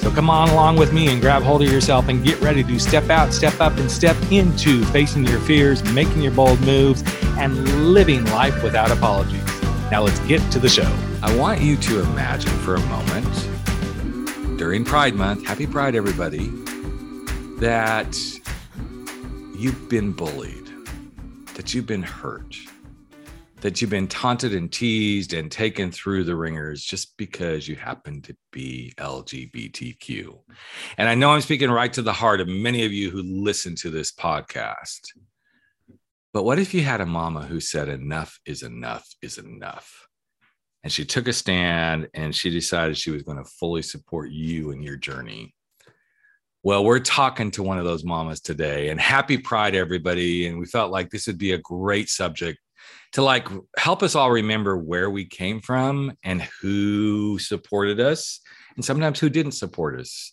So come on along with me and grab hold of yourself and get ready to step out, step up, and step into facing your fears, making your bold moves, and living life without apologies. Now let's get to the show. I want you to imagine for a moment during Pride Month, happy Pride everybody, that you've been bullied, that you've been hurt, that you've been taunted and teased and taken through the ringers just because you happen to be LGBTQ. And I know I'm speaking right to the heart of many of you who listen to this podcast. But what if you had a mama who said enough is enough is enough? And she took a stand and she decided she was going to fully support you in your journey. Well, we're talking to one of those mamas today, and happy Pride, everybody. And we felt like this would be a great subject to like help us all remember where we came from and who supported us and sometimes who didn't support us.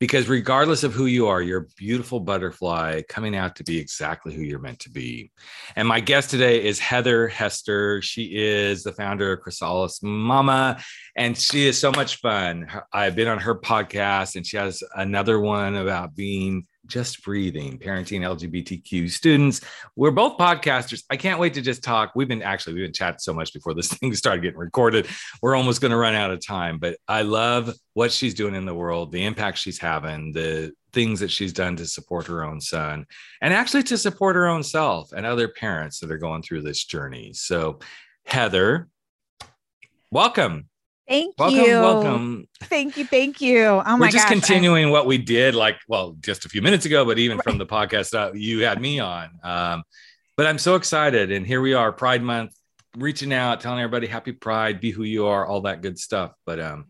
Because regardless of who you are, you're a beautiful butterfly coming out to be exactly who you're meant to be. And my guest today is Heather Hester. She is the founder of Chrysalis Mama, and she is so much fun. I've been on her podcast, and she has another one about being just breathing, parenting LGBTQ students. We're both podcasters. I can't wait to just talk. We've been chatting so much before this thing started getting recorded. We're almost going to run out of time, but I love what she's doing in the world, the impact she's having, the things that she's done to support her own son and actually to support her own self and other parents that are going through this journey. So Heather, welcome. Thank you. Thank you. Oh my gosh. We're just continuing what we did just a few minutes ago, but even from the podcast you had me on. But I'm so excited. And here we are, Pride Month, reaching out, telling everybody happy Pride, be who you are, all that good stuff. But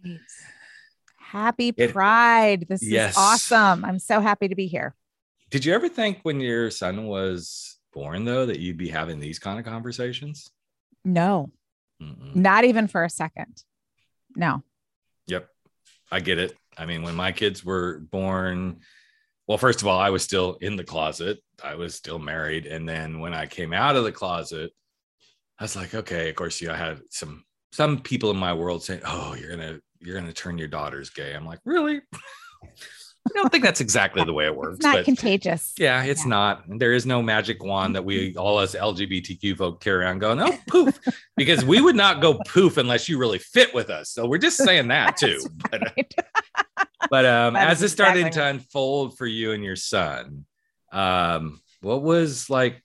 Happy Pride. This is awesome. I'm so happy to be here. Did you ever think when your son was born, though, that you'd be having these kind of conversations? No, not even for a second. No. Yep. I get it. I mean, when my kids were born, well, first of all, I was still in the closet. I was still married. And then when I came out of the closet, I was like, okay, of course, I had some people in my world saying, oh, you're going to turn your daughters gay. I'm like, really? I don't think that's exactly the way it works. It's not contagious. Yeah, it's not. There is no magic wand that we all as LGBTQ folk carry on going, oh, poof, because we would not go poof unless you really fit with us. So we're just saying that too. Right. But as this started to unfold for you and your son, what was like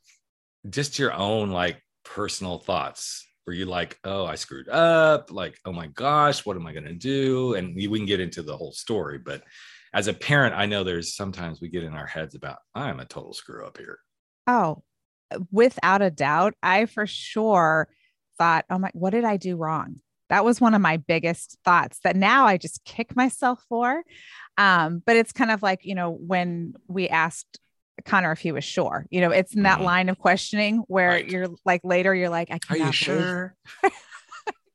just your own like personal thoughts? Were you like, oh, I screwed up? Like, oh my gosh, what am I going to do? And we can get into the whole story, but as a parent, I know there's sometimes we get in our heads about, I'm a total screw up here. Oh, without a doubt. I for sure thought, oh my, what did I do wrong? That was one of my biggest thoughts that now I just kick myself for. But it's kind of like, when we asked Connor if he was sure, it's in that line of questioning where you're like, later you're like, I can't. Are you sure?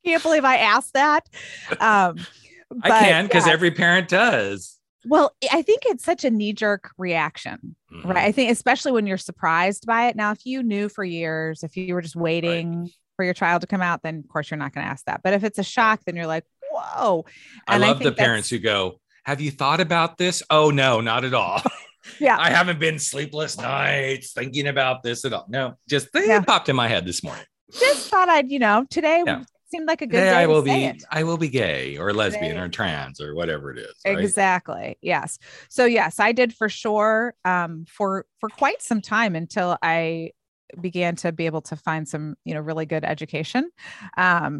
Can't believe I asked that. Because every parent does. Well, I think it's such a knee-jerk reaction, right? I think especially when you're surprised by it. Now, if you knew for years, if you were just waiting for your child to come out, then of course you're not going to ask that. But if it's a shock, then you're like, whoa. And I love the parents who go, have you thought about this? Oh, no, not at all. Yeah. I haven't been sleepless nights thinking about this at all. No, just it popped in my head this morning. Just thought I'd, today... Yeah. Seemed like a good day. I will be gay or lesbian or trans or whatever it is. Right? Exactly. Yes. So yes, I did for sure for quite some time until I began to be able to find some, really good education. I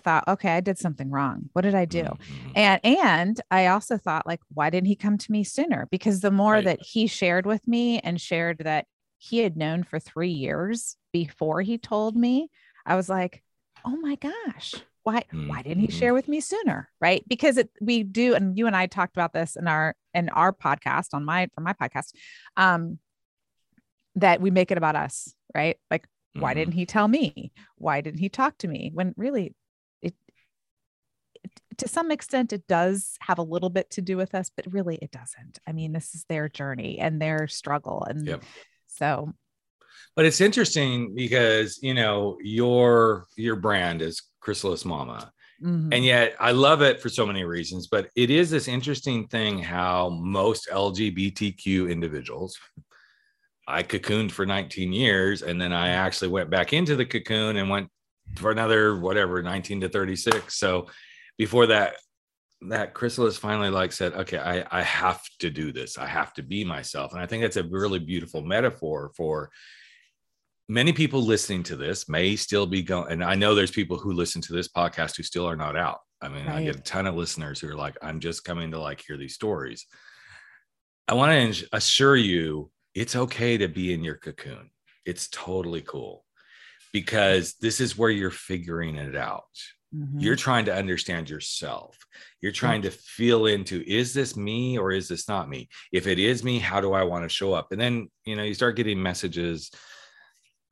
thought, okay, I did something wrong. What did I do? Mm-hmm. And I also thought like, why didn't he come to me sooner? Because the more that he shared with me and shared that he had known for 3 years before he told me, I was like, oh my gosh, why didn't he share with me sooner? Right. Because we do. And you and I talked about this in our podcast on my podcast, that we make it about us, right? Like, mm-hmm. why didn't he tell me? Why didn't he talk to me? When really it, to some extent, it does have a little bit to do with us, but really it doesn't. I mean, this is their journey and their struggle. And yep. so, but it's interesting because, you know, your brand is Chrysalis Mama. Mm-hmm. And yet I love it for so many reasons, but it is this interesting thing how most LGBTQ individuals, I cocooned for 19 years. And then I actually went back into the cocoon and went for another, whatever, 19 to 36. So before that Chrysalis finally like said, okay, I have to do this. I have to be myself. And I think that's a really beautiful metaphor for many people listening to this may still be going. And I know there's people who listen to this podcast who still are not out. I mean, right. I get a ton of listeners who are like, I'm just coming to like hear these stories. I want to assure you it's okay to be in your cocoon. It's totally cool because this is where you're figuring it out. Mm-hmm. You're trying to understand yourself. You're trying mm-hmm. to feel into, is this me or is this not me? If it is me, how do I want to show up? And then, you know, you start getting messages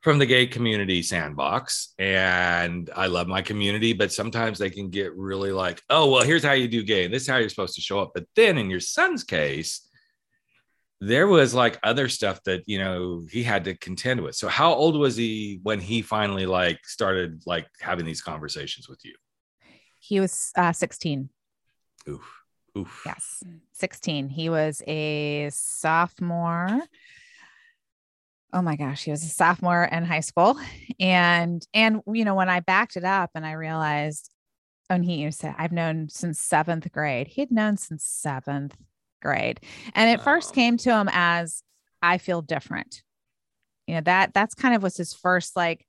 from the gay community sandbox. And I love my community, but sometimes they can get really like, oh, well, here's how you do gay. And this is how you're supposed to show up. But then in your son's case, there was like other stuff that, you know, he had to contend with. So how old was he when he finally like started like having these conversations with you? He was 16. Oof. Yes. 16. He was a sophomore. Oh my gosh, he was a sophomore in high school. And, you know, when I backed it up and I realized, and he said, I've known since seventh grade, he'd known since seventh grade. And it first came to him as, I feel different. You know, that's kind of was his first, like,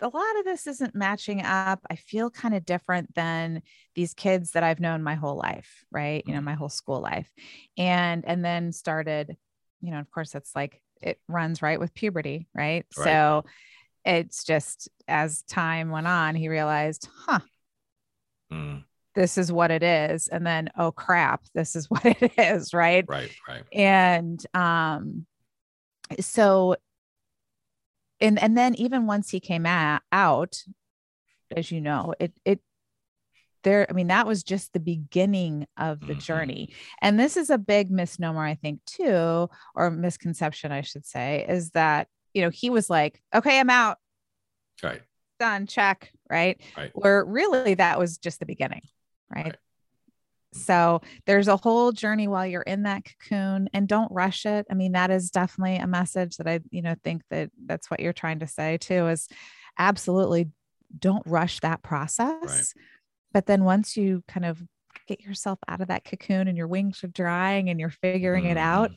a lot of this isn't matching up. I feel kind of different than these kids that I've known my whole life, right? You know, my whole school life. And then started, you know, of course that's like, it runs right with puberty, right? So it's just as time went on, he realized, this is what it is. And then, oh crap, this is what it is, right? Right. And so, and then even once he came out, as you know, it there, I mean, that was just the beginning of the journey. And this is a big misnomer, I think, too, or misconception, I should say, is that, you know, he was like, okay, I'm out. Right. Done. Check. Right. Where really that was just the beginning. Right. So there's a whole journey while you're in that cocoon, and don't rush it. I mean, that is definitely a message that I, you know, think that that's what you're trying to say too, is absolutely don't rush that process. Right. But then once you kind of get yourself out of that cocoon and your wings are drying and you're figuring it out,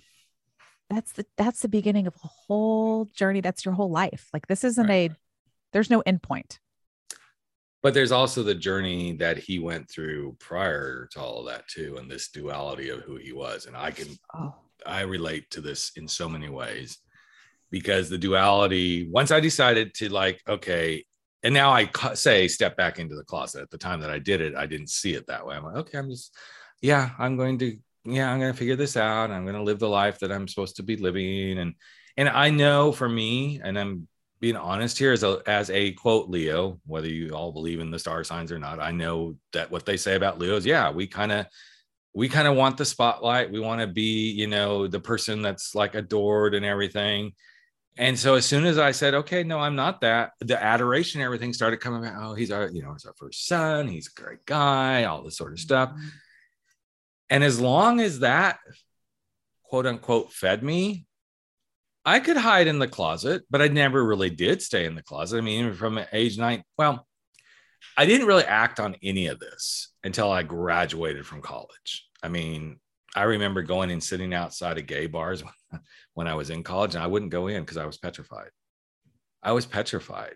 that's the beginning of a whole journey. That's your whole life. Like this isn't there's no end point. But there's also the journey that he went through prior to all of that too. And this duality of who he was. And I relate to this in so many ways because the duality, once I decided to like, okay, and now I say step back into the closet. At the time that I did it, I didn't see it that way. I'm like, okay, I'm going to figure this out. I'm going to live the life that I'm supposed to be living. And I know for me, and I'm being honest here as a quote Leo, whether you all believe in the star signs or not, I know that what they say about Leos, we kind of want the spotlight. We want to be, you know, the person that's like adored and everything. And so as soon as I said, okay, no, I'm not that, the adoration, everything started coming out. Oh, he's our first son. He's a great guy, all this sort of stuff. And as long as that quote unquote fed me, I could hide in the closet, but I never really did stay in the closet. I mean, even from age 9, well, I didn't really act on any of this until I graduated from college. I mean, I remember going and sitting outside of gay bars when I was in college, and I wouldn't go in because I was petrified.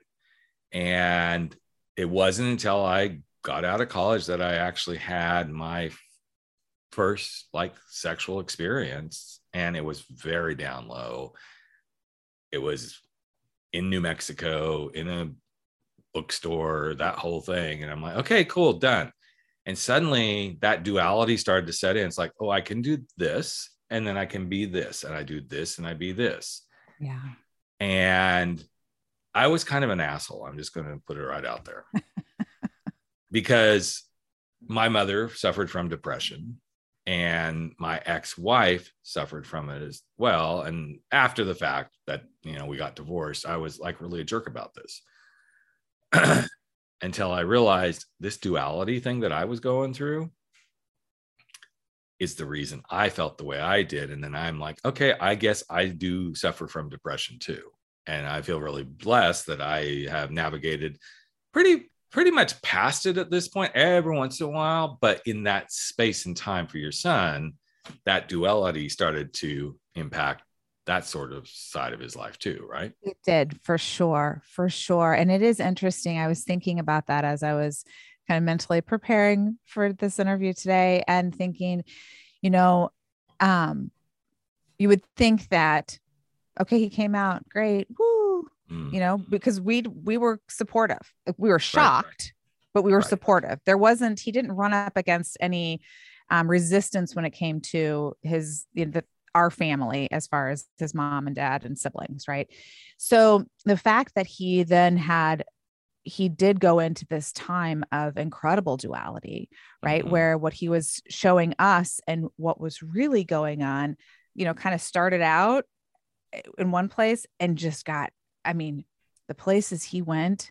And it wasn't until I got out of college that I actually had my first like sexual experience. And it was very down low. It was in New Mexico, in a bookstore, that whole thing. And I'm like, okay, cool, done. And suddenly that duality started to set in. It's like, oh, I can do this, and then I can be this, and I do this, and I be this. Yeah. And I was kind of an asshole. I'm just going to put it right out there because my mother suffered from depression and my ex-wife suffered from it as well. And after the fact that, you know, we got divorced, I was like really a jerk about this until I realized this duality thing that I was going through is the reason I felt the way I did. And then I'm like, okay, I guess I do suffer from depression too. And I feel really blessed that I have navigated pretty much past it at this point every once in a while. But in that space and time for your son, that duality started to impact that sort of side of his life too, right? It did, for sure. For sure. And it is interesting. I was thinking about that as I was kind of mentally preparing for this interview today and thinking, you know, you would think that, okay, he came out great. Woo. Mm. You know, because we were supportive. We were shocked, but we were supportive. There wasn't, he didn't run up against any resistance when it came to his, our family, as far as his mom and dad and siblings. Right. So the fact that he then had, he did go into this time of incredible duality, right? Mm-hmm. Where what he was showing us and what was really going on, you know, kind of started out in one place and just got, I mean, the places he went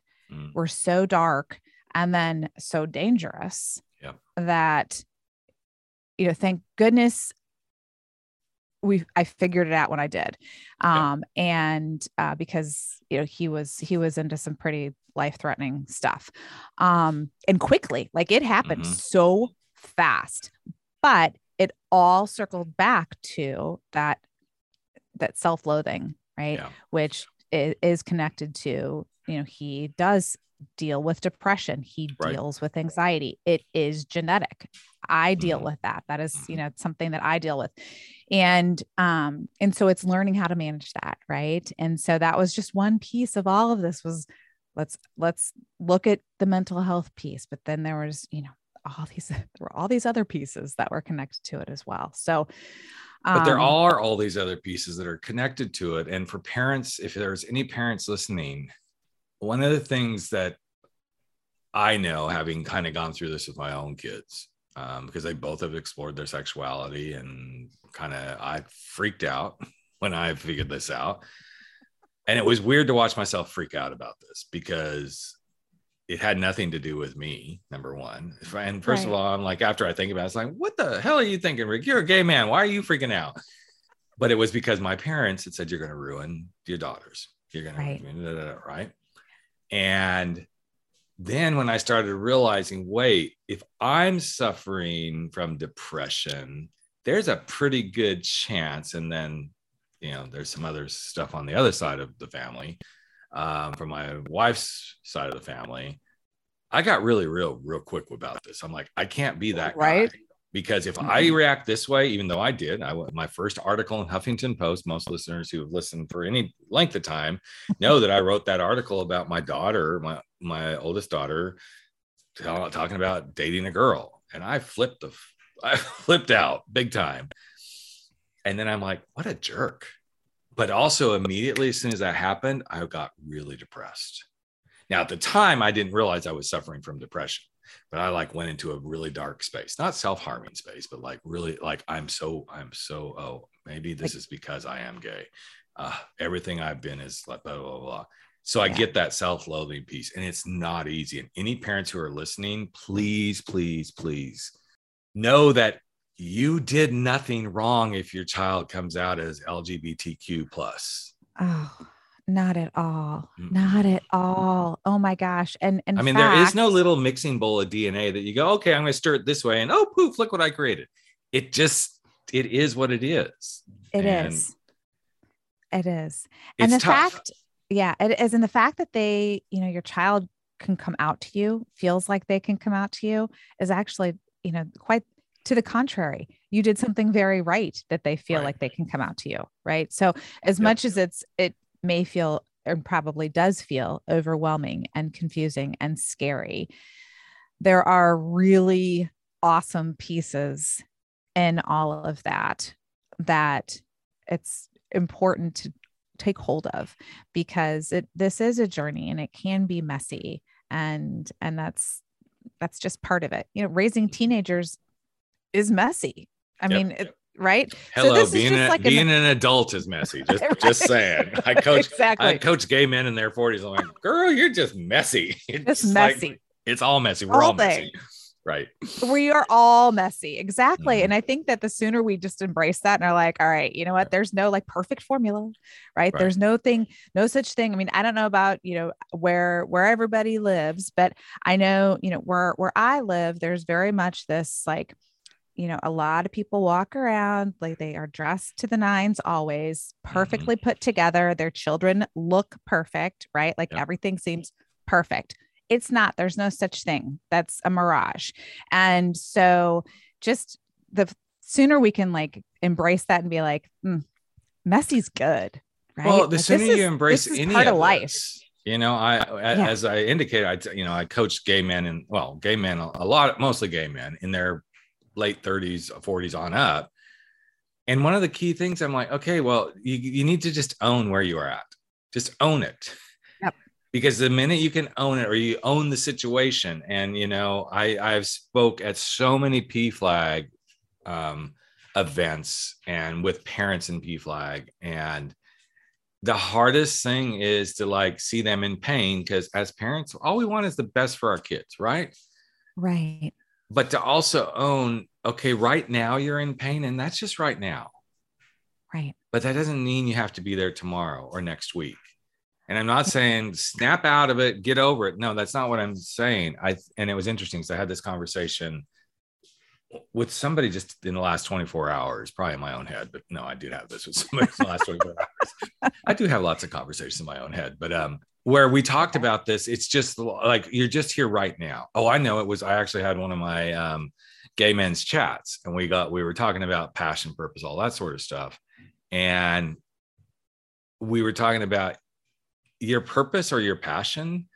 were so dark and then so dangerous that, you know, thank goodness I figured it out when I did. Because, you know, he was into some pretty life-threatening stuff. And quickly, like it happened so fast, but it all circled back to that self-loathing, right? Yeah. Which is connected to, you know, he does deal with depression. He deals with anxiety. It is genetic. I deal with that. That is, you know, something that I deal with. And so it's learning how to manage that. Right. And so that was just one piece of all of this was let's look at the mental health piece, but then there was, you know, there were all these other pieces that were connected to it as well. So, but there are all these other pieces that are connected to it. And for parents, if there's any parents listening, one of the things that I know, having kind of gone through this with my own kids, because they both have explored their sexuality and kind of, I freaked out when I figured this out. And it was weird to watch myself freak out about this because it had nothing to do with me, number one. And first of all, I'm like, after I think about it, it's like, what the hell are you thinking, Rick? You're a gay man. Why are you freaking out? But it was because my parents had said, you're going to ruin your daughters. You're going to, right? And then when I started realizing, wait, if I'm suffering from depression, there's a pretty good chance. And then, you know, there's some other stuff on the other side of the family, from my wife's side of the family. I got really real quick about this. I'm like, I can't be that guy. Because if I react this way, even though I did, my first article in Huffington Post, most listeners who have listened for any length of time know that I wrote that article about my daughter, my oldest daughter, talking about dating a girl. And I flipped out big time. And then I'm like, what a jerk. But also immediately, as soon as that happened, I got really depressed. Now, at the time, I didn't realize I was suffering from depression. But I like went into a really dark space, not self-harming space, but like really like I'm so, oh, maybe this is because I am gay. Everything I've been is like blah, blah, blah. So I get that self-loathing piece and it's not easy. And any parents who are listening, please, please, please know that you did nothing wrong if your child comes out as LGBTQ plus. Oh. Not at all. Not at all. Oh my gosh. And I mean, there is no little mixing bowl of DNA that you go, okay, I'm going to stir it this way. And oh, poof, look what I created. It is what it is. It is. And the tough fact, it is. And the fact that they, you know, your child can come out to you, feels like they can come out to you is actually, you know, quite to the contrary. You did something very right that they feel like they can come out to you. Right. So as much as it may feel and probably does feel overwhelming and confusing and scary, there are really awesome pieces in all of that, that it's important to take hold of, because this is a journey and it can be messy. And that's just part of it. You know, raising teenagers is messy. I mean, right. Hello, so being an adult is messy. Just, right? Just saying. I coach gay men in their 40s. I'm like, girl, you're just messy. It's messy. Like, it's all messy. We're all messy. Right. We are all messy. Exactly. Mm-hmm. And I think that the sooner we just embrace that and are like, all right, you know what, there's no like perfect formula, right? There's no such thing. I mean, I don't know about, you know, where everybody lives, but I know, you know, where I live, there's very much this, like, you know, a lot of people walk around like they are dressed to the nines, always perfectly put together. Their children look perfect, right? Like everything seems perfect. It's not, there's no such thing. That's a mirage. And so just the sooner we can like embrace that and be like, messy's good. Right. Well, the like, sooner you embrace any part of life, this. You know, as I indicated, I coach gay men a lot, mostly gay men in their late 30s, 40s on up. And one of the key things I'm like, okay, well, you need to just own where you are at. Just own it. Because the minute you can own it, or you own the situation, and you know, I've spoke at so many PFLAG events and with parents in PFLAG, and the hardest thing is to like see them in pain, because as parents, all we want is the best for our kids, right? Right. But to also own, okay, right now you're in pain, and that's just right now, right? But that doesn't mean you have to be there tomorrow or next week. And I'm not saying snap out of it, get over it. No, that's not what I'm saying. And it was interesting because I had this conversation with somebody just in the last 24 hours, probably in my own head, but no, I did have this with somebody in the last 24 hours. I do have lots of conversations in my own head, but where we talked about this, it's just like, you're just here right now. Oh, I know I actually had one of my gay men's chats, and we were talking about passion, purpose, all that sort of stuff. And we were talking about, your purpose or your passion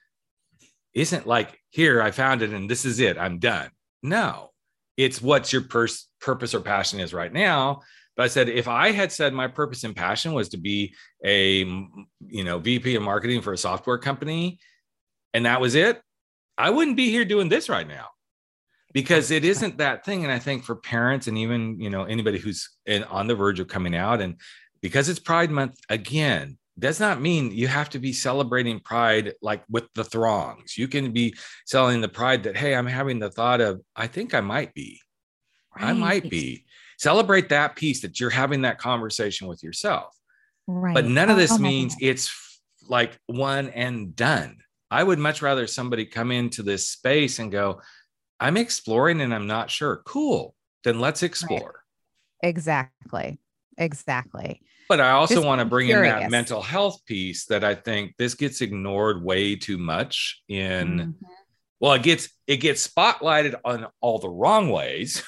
isn't like, here, I found it and this is it, I'm done. No, it's what your purpose or passion is right now. But I said, if I had said my purpose and passion was to be a, you know, VP of marketing for a software company, and that was it, I wouldn't be here doing this right now, because it isn't that thing. And I think for parents and even, you know, anybody who's on the verge of coming out, and because it's Pride Month again, does not mean you have to be celebrating pride like with the throngs. You can be selling the pride that, hey, I'm having the thought of, I think I might be. Right. I might be. Celebrate that piece that you're having that conversation with yourself. Right. But none of this means it's like one and done. I would much rather somebody come into this space and go, I'm exploring and I'm not sure. Cool. Then let's explore. Right. Exactly. But I also want to bring in that mental health piece that I think this gets ignored way too much in, well, it gets spotlighted on all the wrong ways.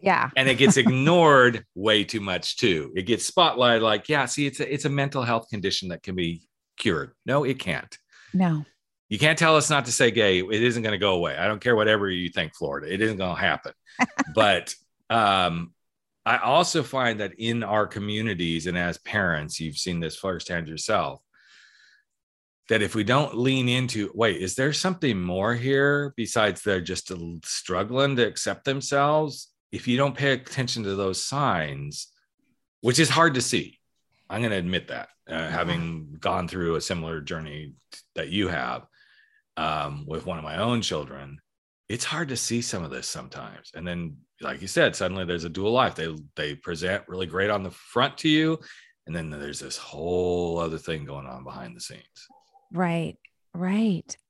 Yeah. And it gets ignored way too much too. It gets spotlighted like, yeah, see, it's a mental health condition that can be cured. No, it can't. No. You can't tell us not to say gay. It isn't going to go away. I don't care whatever you think, Florida. It isn't going to happen. But, I also find that in our communities, and as parents, you've seen this firsthand yourself, that if we don't lean into, wait, is there something more here besides they're just struggling to accept themselves? If you don't pay attention to those signs, which is hard to see, I'm going to admit that, having gone through a similar journey that you have with one of my own children, it's hard to see some of this sometimes. And then, like you said, suddenly there's a dual life. They present really great on the front to you, and then there's this whole other thing going on behind the scenes. Right.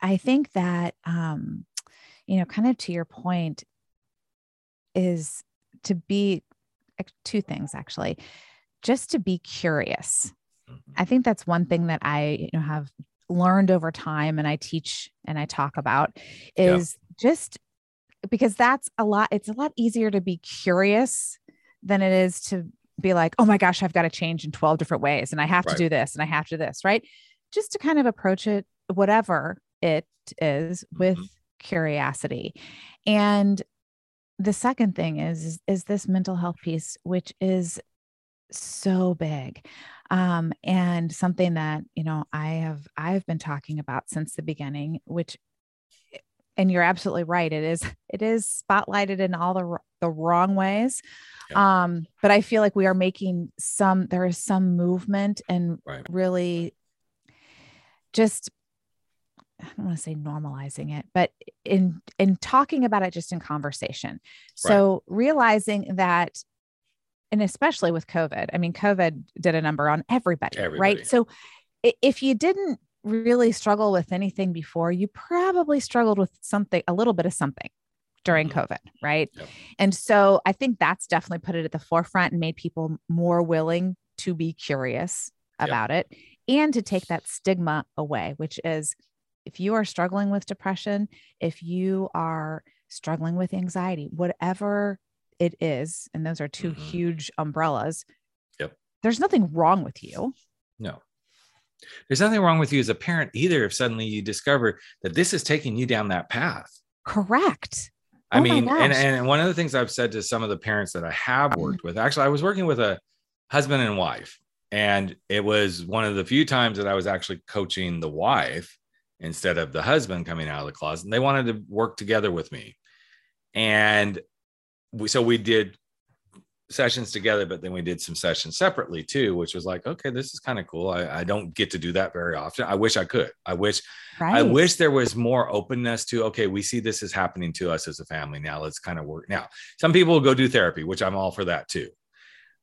I think that, you know, kind of to your point, is to be two things, actually, just to be curious. Mm-hmm. I think that's one thing that I, you know, have learned over time, and I teach and I talk about is just because that's a lot. It's a lot easier to be curious than it is to be like, oh my gosh, I've got to change in 12 different ways, and I have to do this, and I have to do this, right? Just to kind of approach it, whatever it is, with curiosity. And the second thing is this mental health piece, which is so big. And something that, you know, I've been talking about since the beginning, which, and you're absolutely right. It is spotlighted in all the wrong ways. Yeah. But I feel like we are making there is some movement and right. really just, I don't want to say normalizing it, but in talking about it, just in conversation. Right. So realizing that, and especially with COVID, I mean, COVID did a number on everybody. Right? So if you didn't really struggle with anything before, you probably struggled with something, a little bit of something during COVID. Right. Yep. And so I think that's definitely put it at the forefront and made people more willing to be curious about it and to take that stigma away, which is, if you are struggling with depression, if you are struggling with anxiety, whatever it is, and those are two huge umbrellas. Yep. There's nothing wrong with you. No. There's nothing wrong with you as a parent either, if suddenly you discover that this is taking you down that path. Correct. I mean, and one of the things I've said to some of the parents that I have worked with, actually, I was working with a husband and wife, and it was one of the few times that I was actually coaching the wife instead of the husband coming out of the closet, and they wanted to work together with me. And we did sessions together, but then we did some sessions separately too, which was like, okay, this is kind of cool. I don't get to do that very often. I wish I could. I wish there was more openness to, okay, we see this is happening to us as a family. Now let's kind of work. Now, some people will go do therapy, which I'm all for that too.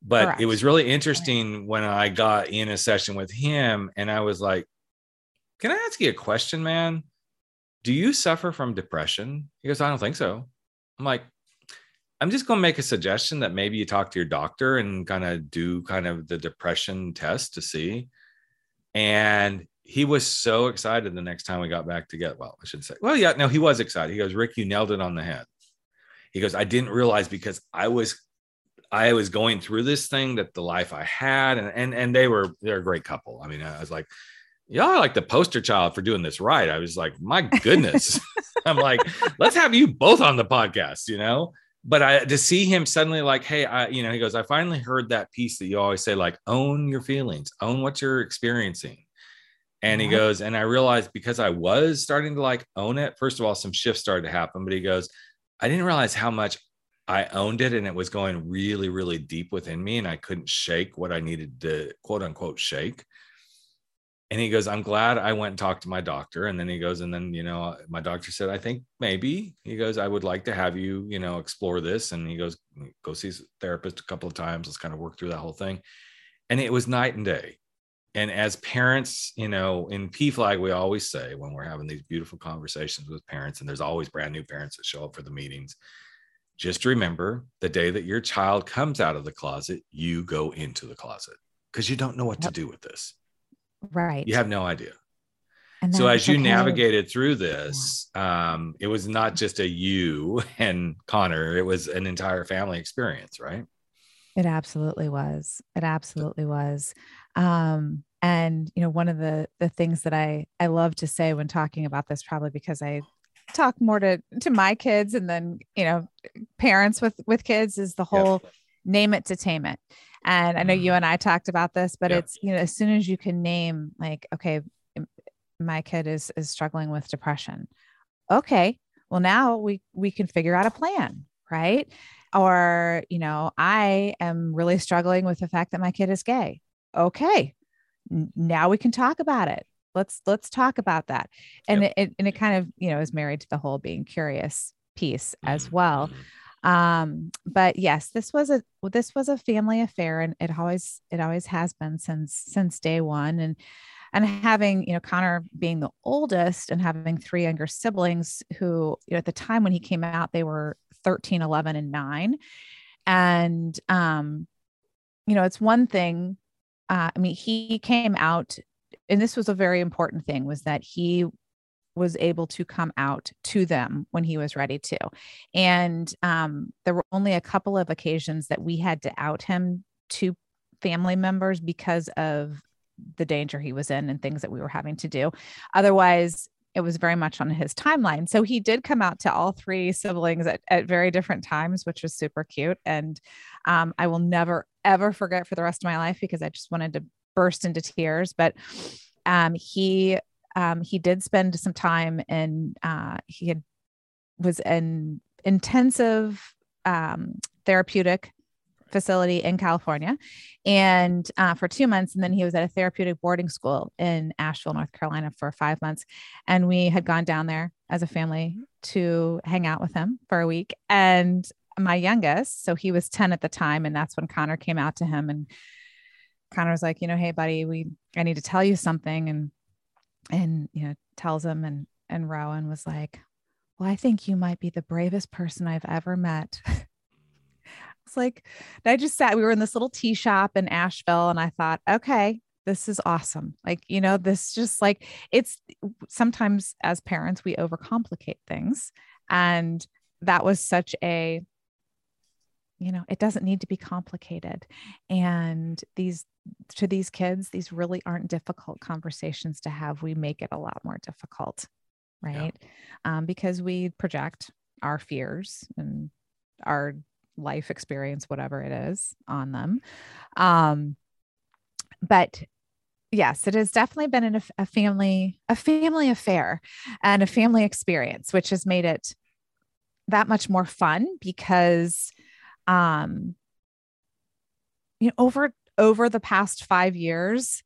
But Correct. It was really interesting when I got in a session with him, and I was like, can I ask you a question, man? Do you suffer from depression? He goes, I don't think so. I'm like, I'm just going to make a suggestion that maybe you talk to your doctor and kind of do the depression test to see. And he was so excited the next time we got back together. He was excited. He goes, Rick, you nailed it on the head. He goes, I didn't realize, because I was going through this thing, that the life I had, and they're a great couple. I mean, I was like, y'all are like the poster child for doing this right. I was like, my goodness. I'm like, let's have you both on the podcast, you know? But to see him suddenly like, hey, he goes, I finally heard that piece that you always say, like, own your feelings, own what you're experiencing. And he goes, and I realized, because I was starting to like own it, first of all, some shifts started to happen, but he goes, I didn't realize how much I owned it, and it was going really, really deep within me, and I couldn't shake what I needed to quote unquote shake. And he goes, I'm glad I went and talked to my doctor. And then he goes, my doctor said, I think maybe, he goes, I would like to have you, explore this. And he goes, go see a therapist a couple of times. Let's kind of work through that whole thing. And it was night and day. And as parents, in PFLAG, we always say, when we're having these beautiful conversations with parents, and there's always brand new parents that show up for the meetings, just remember, the day that your child comes out of the closet, you go into the closet, because you don't know what to do with this. Right. You have no idea. And so as you navigated through this, it was not just a you and Connor, it was an entire family experience, right? It absolutely was. And one of the things that I love to say when talking about this, probably because I talk more to my kids, and then, parents with kids, is the whole name it to tame it. And I know you and I talked about this, but it's, as soon as you can name, like, okay, my kid is struggling with depression. Okay. Well, now we can figure out a plan, right? Or, I am really struggling with the fact that my kid is gay. Okay. Now we can talk about it. Let's talk about that. And it kind of, is married to the whole being curious piece as well. But yes, this was a family affair, and it always has been since day one. And having, Connor being the oldest and having three younger siblings who, at the time when he came out, they were 13, 11, and 9. And, it's one thing, he came out, and this was a very important thing, was that he was able to come out to them when he was ready to. And there were only a couple of occasions that we had to out him to family members because of the danger he was in and things that we were having to do. Otherwise, it was very much on his timeline. So he did come out to all three siblings at very different times, which was super cute. And I will never, ever forget for the rest of my life, because I just wanted to burst into tears. But he did spend some time in, was an intensive therapeutic facility in California, and for 2 months. And then he was at a therapeutic boarding school in Asheville, North Carolina for 5 months. And we had gone down there as a family to hang out with him for a week. And my youngest, so he was 10 at the time. And that's when Connor came out to him, and Connor was like, you know, hey buddy, I need to tell you something. And, you know, tells him, and Rowan was like, well, I think you might be the bravest person I've ever met. It's like, I just sat, we were in this little tea shop in Asheville, and I thought, okay, this is awesome. Like, you know, this just like, it's sometimes as parents, we overcomplicate things. And that was such a, you know, it doesn't need to be complicated. And to these kids, these really aren't difficult conversations to have. We make it a lot more difficult. Right. Yeah. Because we project our fears and our life experience, whatever it is, on them. But yes, it has definitely been a family affair and a family experience, which has made it that much more fun because, you know, over the past 5 years,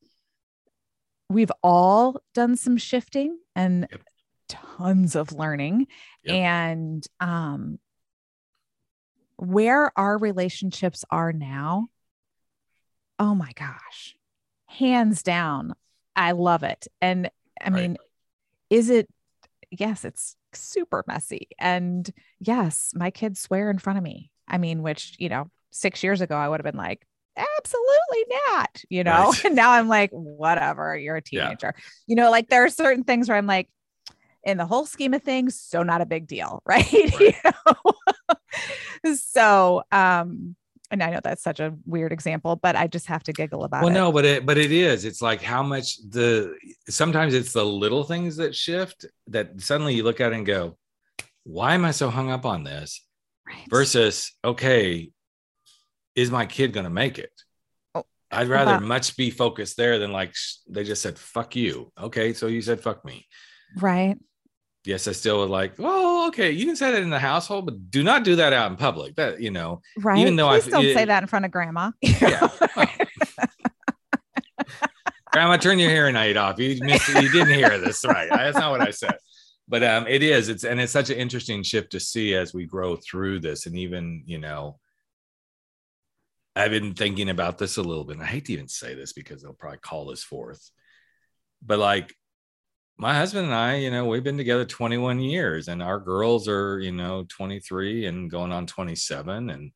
we've all done some shifting and yep. tons of learning. Yep. And, where our relationships are now. Oh my gosh, hands down. I love it. And I mean, yes, it's super messy. And yes, my kids swear in front of me. I mean, which, you know, 6 years ago, I would have been like, absolutely not, you know, right. And now I'm like, whatever, you're a teenager, yeah. You know, like there are certain things where I'm like, in the whole scheme of things, so not a big deal. Right. You know? So, and I know that's such a weird example, but I just have to giggle about it. Well, no, but it is, it's like how much sometimes it's the little things that shift that suddenly you look at and go, why am I so hung up on this? Right. Versus, okay, is my kid going to make it? Oh, I'd rather much be focused there than like, they just said, fuck you. Okay. So you said, fuck me. Right. Yes, I still would like, well, okay, you can say that in the household, but do not do that out in public. That, you know, right. Even though Please don't say that in front of grandma. Yeah. Well, grandma, turn your hearing aid off. You didn't hear this, right? That's not what I said. But it is. It's such an interesting shift to see as we grow through this. And even, you know, I've been thinking about this a little bit. And I hate to even say this because they'll probably call this forth, but like, my husband and I, you know, we've been together 21 years and our girls are, you know, 23 and going on 27. And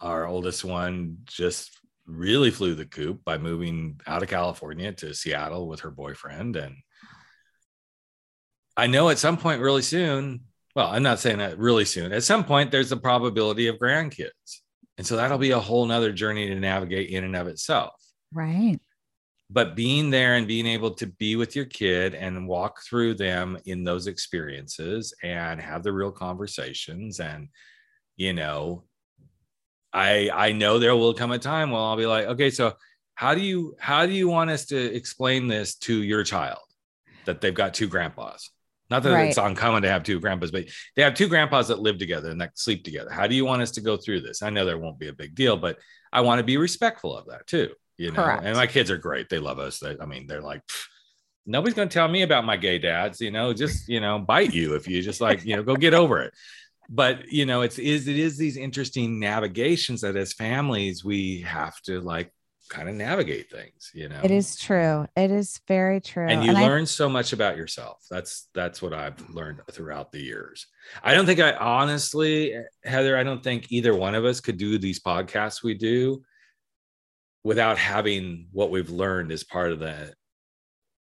our oldest one just really flew the coop by moving out of California to Seattle with her boyfriend. And I know at some point really soon, well, I'm not saying that really soon, at some point there's the probability of grandkids. And so that'll be a whole nother journey to navigate in and of itself. Right. But being there and being able to be with your kid and walk through them in those experiences and have the real conversations. And, you know, I know there will come a time where I'll be like, okay, so how do you want us to explain this to your child that they've got two grandpas? Not that it's uncommon to have two grandpas, but they have two grandpas that live together and that sleep together. How do you want us to go through this? I know there won't be a big deal, but I want to be respectful of that too. You know, correct. And my kids are great. They love us. They're like, nobody's going to tell me about my gay dads, you know, just, you know, bite you if you just like, you know, go get over it. But, you know, it is these interesting navigations that as families, we have to like kind of navigate things, you know. It is true. It is very true. And you learn so much about yourself. That's what I've learned throughout the years. I don't think honestly, Heather, I don't think either one of us could do these podcasts we do without having what we've learned as part of the,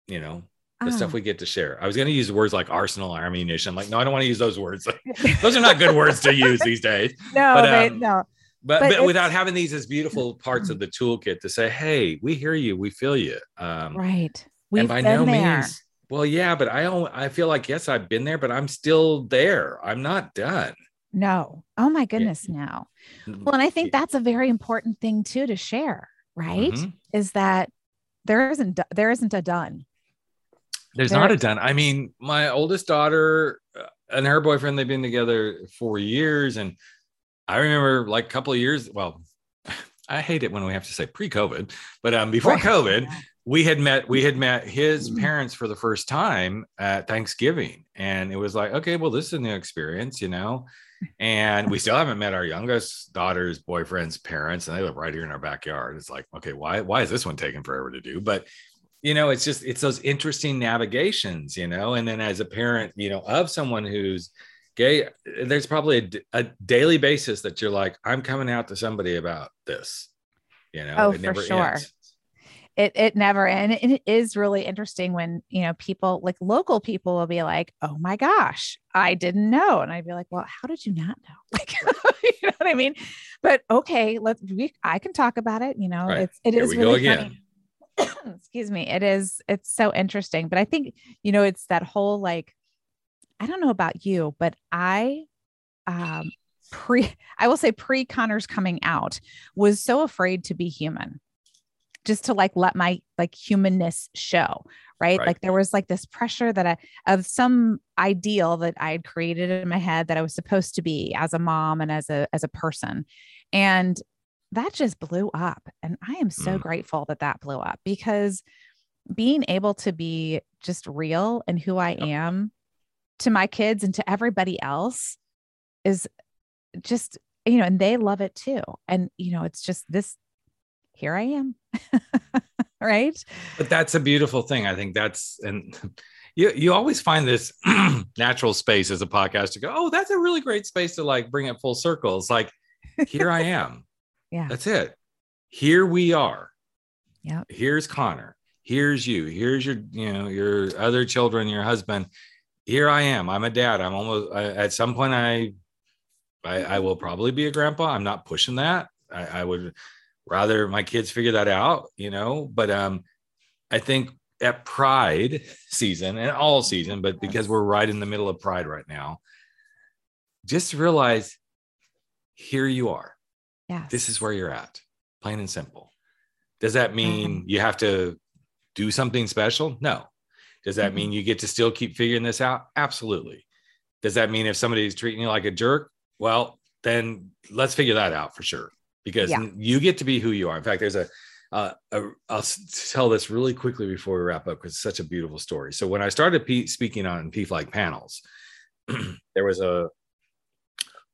you know, the stuff we get to share. I was going to use words like arsenal, ammunition. I'm like, no, I don't want to use those words. Those are not good words to use these days. No, no. But without having these as beautiful parts of the toolkit to say, hey, we hear you, we feel you. Right. We've been there. well, yeah, but I feel like, yes, I've been there, but I'm still there. I'm not done. No. Oh my goodness. Yeah. No. Well, and I think that's a very important thing too, to share, right? Mm-hmm. Is that there isn't a done. There's not a done. I mean, my oldest daughter and her boyfriend, they've been together for years. And I remember like a couple of years. Well, I hate it when we have to say pre-COVID, but before COVID, we had met his parents for the first time at Thanksgiving. And it was like, okay, well, this is a new experience, you know, and we still haven't met our youngest daughter's boyfriend's parents. And they live right here in our backyard. It's like, okay, why is this one taking forever to do? But, you know, it's just, it's those interesting navigations, you know, and then as a parent, you know, of someone who's gay, there's probably a daily basis that you're like, I'm coming out to somebody about this, you know, it never ends. It never, and it is really interesting when, you know, people like local people will be like, oh my gosh, I didn't know. And I'd be like, well, how did you not know? Like, you know what I mean? But okay, I can talk about it. You know, right. It is really funny. Excuse me. It's so interesting, but I think, you know, it's that whole, like, I don't know about you, but I will say pre Connor's coming out was so afraid to be human. Just to like, let my like humanness show, right? Like there was like this pressure that of some ideal that I had created in my head that I was supposed to be as a mom and as a person. And that just blew up. And I am so grateful that blew up, because being able to be just real and who I am to my kids and to everybody else is just, you know, and they love it too. And, you know, it's just this, here I am. Right. But that's a beautiful thing. I think that's, and you always find this natural space as a podcast to go, oh, that's a really great space to like bring it full circle. It's like, here I am. Yeah. That's it. Here we are. Yeah. Here's Connor. Here's you. Here's your, you know, your other children, your husband. Here I am. I'm a dad. I'm almost, at some point I will probably be a grandpa. I'm not pushing that. I would rather my kids figure that out, you know, but I think at Pride season and all season, but because we're right in the middle of Pride right now, just realize here you are. Yeah, this is where you're at, plain and simple. Does that mean you have to do something special? No. Does that mean you get to still keep figuring this out? Absolutely. Does that mean if somebody's treating you like a jerk? Well, then let's figure that out for sure. Because you get to be who you are. In fact, there's I'll tell this really quickly before we wrap up, because it's such a beautiful story. So when I started speaking on PFLAG panels, there was a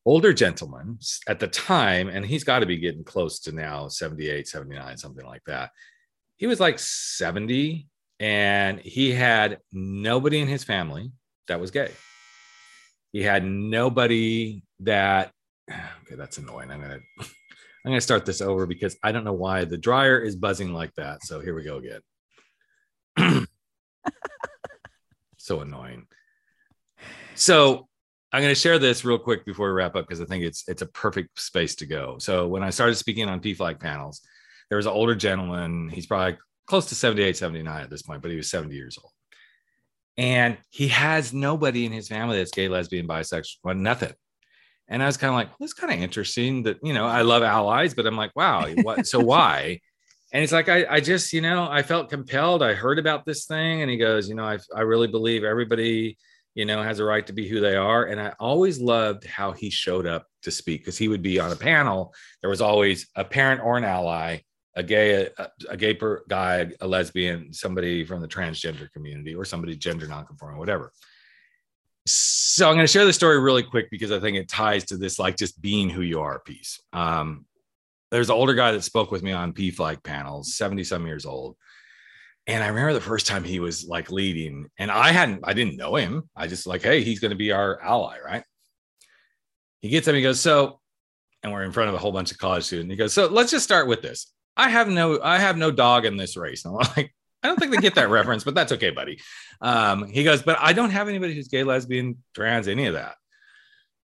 older gentleman at the time, and he's got to be getting close to now 78, 79, something like that. He was like 70, and he had nobody in his family that was gay. He had nobody that, okay, that's annoying. I'm going to start this over because I don't know why the dryer is buzzing like that. So here we go again. So annoying. So I'm going to share this real quick before we wrap up, because I think it's a perfect space to go. So when I started speaking on PFLAG panels, there was an older gentleman. He's probably close to 78, 79 at this point, but he was 70 years old. And he has nobody in his family that's gay, lesbian, bisexual, well, nothing. And I was kind of like, well, that's kind of interesting that, you know, I love allies, but I'm like, wow, what, so why? And it's like, I just, you know, I felt compelled. I heard about this thing. And he goes, you know, I really believe everybody, you know, has a right to be who they are. And I always loved how he showed up to speak, because he would be on a panel. There was always a parent or an ally, a gay guy, a lesbian, somebody from the transgender community, or somebody gender nonconforming, whatever. So I'm going to share the story really quick, because I think it ties to this, like just being who you are piece. There's an older guy that spoke with me on PFLAG panels, 70 some years old. And I remember the first time he was like leading, and I didn't know him. I just like, hey, he's going to be our ally. Right. He gets up, he goes, so, and we're in front of a whole bunch of college students. He goes, so let's just start with this. I have no dog in this race. And I'm like, I don't think they get that reference, but that's okay, buddy. He goes, but I don't have anybody who's gay, lesbian, trans, any of that.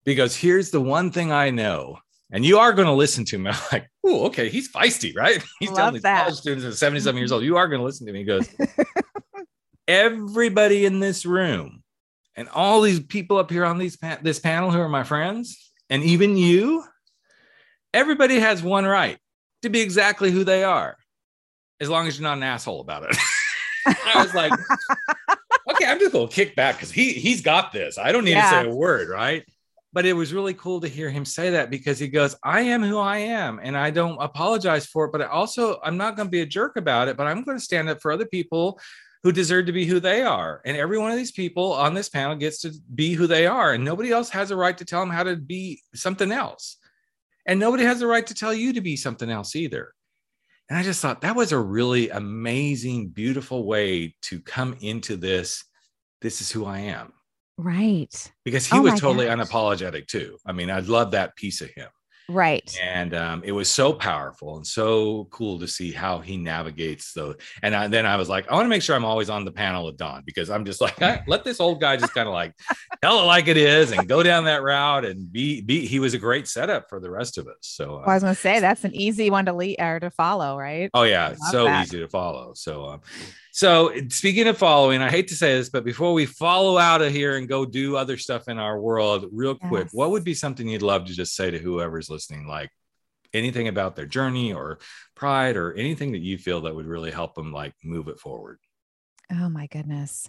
Because here's the one thing I know, and you are going to listen to me. I'm like, oh, okay, he's feisty, right? He's telling these college students at 70-something years old, you are going to listen to me. He goes, everybody in this room and all these people up here on these this panel who are my friends, and even you, everybody has one right to be exactly who they are, as long as you're not an asshole about it. I was like, okay, I'm just going to kick back because he's got this. I don't need to say a word, right? But it was really cool to hear him say that, because he goes, I am who I am and I don't apologize for it, but I'm not going to be a jerk about it, but I'm going to stand up for other people who deserve to be who they are. And every one of these people on this panel gets to be who they are, and nobody else has a right to tell them how to be something else. And nobody has a right to tell you to be something else either. And I just thought that was a really amazing, beautiful way to come into this. This is who I am. Right. Because he was totally unapologetic too. I mean, I love that piece of him. Right. And it was so powerful and so cool to see how he navigates those. And then I was like, I want to make sure I'm always on the panel with Don, because I'm just like, let this old guy just kind of like tell it like it is and go down that route and be. He was a great setup for the rest of us. So I was going to say, that's an easy one to lead or to follow, right? Oh yeah. So easy to follow. So, so speaking of following, I hate to say this, but before we follow out of here and go do other stuff in our world real quick, what would be something you'd love to just say to whoever's listening, like anything about their journey or pride or anything that you feel that would really help them like move it forward? Oh my goodness.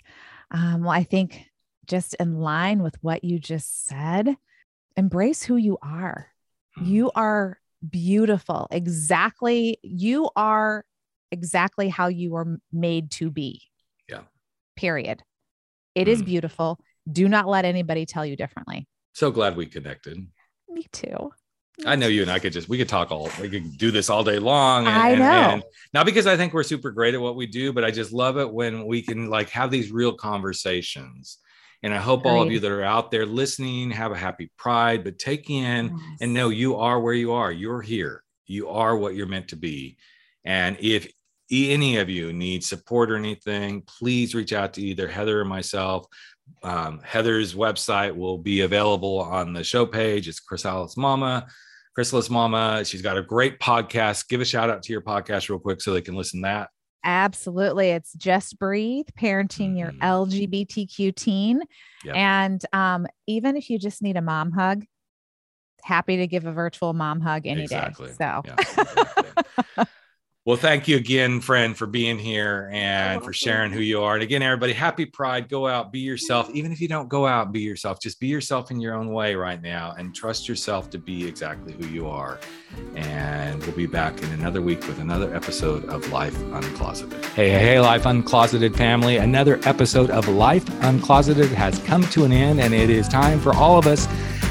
Well, I think just in line with what you just said, embrace who you are. You are beautiful. Exactly. You are exactly how you were made to be. Yeah. Period. It is beautiful. Do not let anybody tell you differently. So glad we connected. Me too. I know you and I we could talk we could do this all day long. I know. And not because I think we're super great at what we do, but I just love it when we can like have these real conversations. And I hope all of you that are out there listening, have a happy Pride, but take in and know you are where you are. You're here. You are what you're meant to be. And if any of you need support or anything, please reach out to either Heather or myself. Heather's website will be available on the show page. It's Chrysalis Mama. She's got a great podcast. Give a shout out to your podcast real quick so they can listen to that. Absolutely. It's Just Breathe, Parenting Your LGBTQ Teen. Yep. And even if you just need a mom hug, happy to give a virtual mom hug any day. So. Yeah. Well, thank you again, friend, for being here and for sharing who you are. And again, everybody, happy Pride. Go out, be yourself. Even if you don't go out, be yourself. Just be yourself in your own way right now and trust yourself to be exactly who you are. And we'll be back in another week with another episode of Life Uncloseted. Hey, Life Uncloseted family. Another episode of Life Uncloseted has come to an end, and it is time for all of us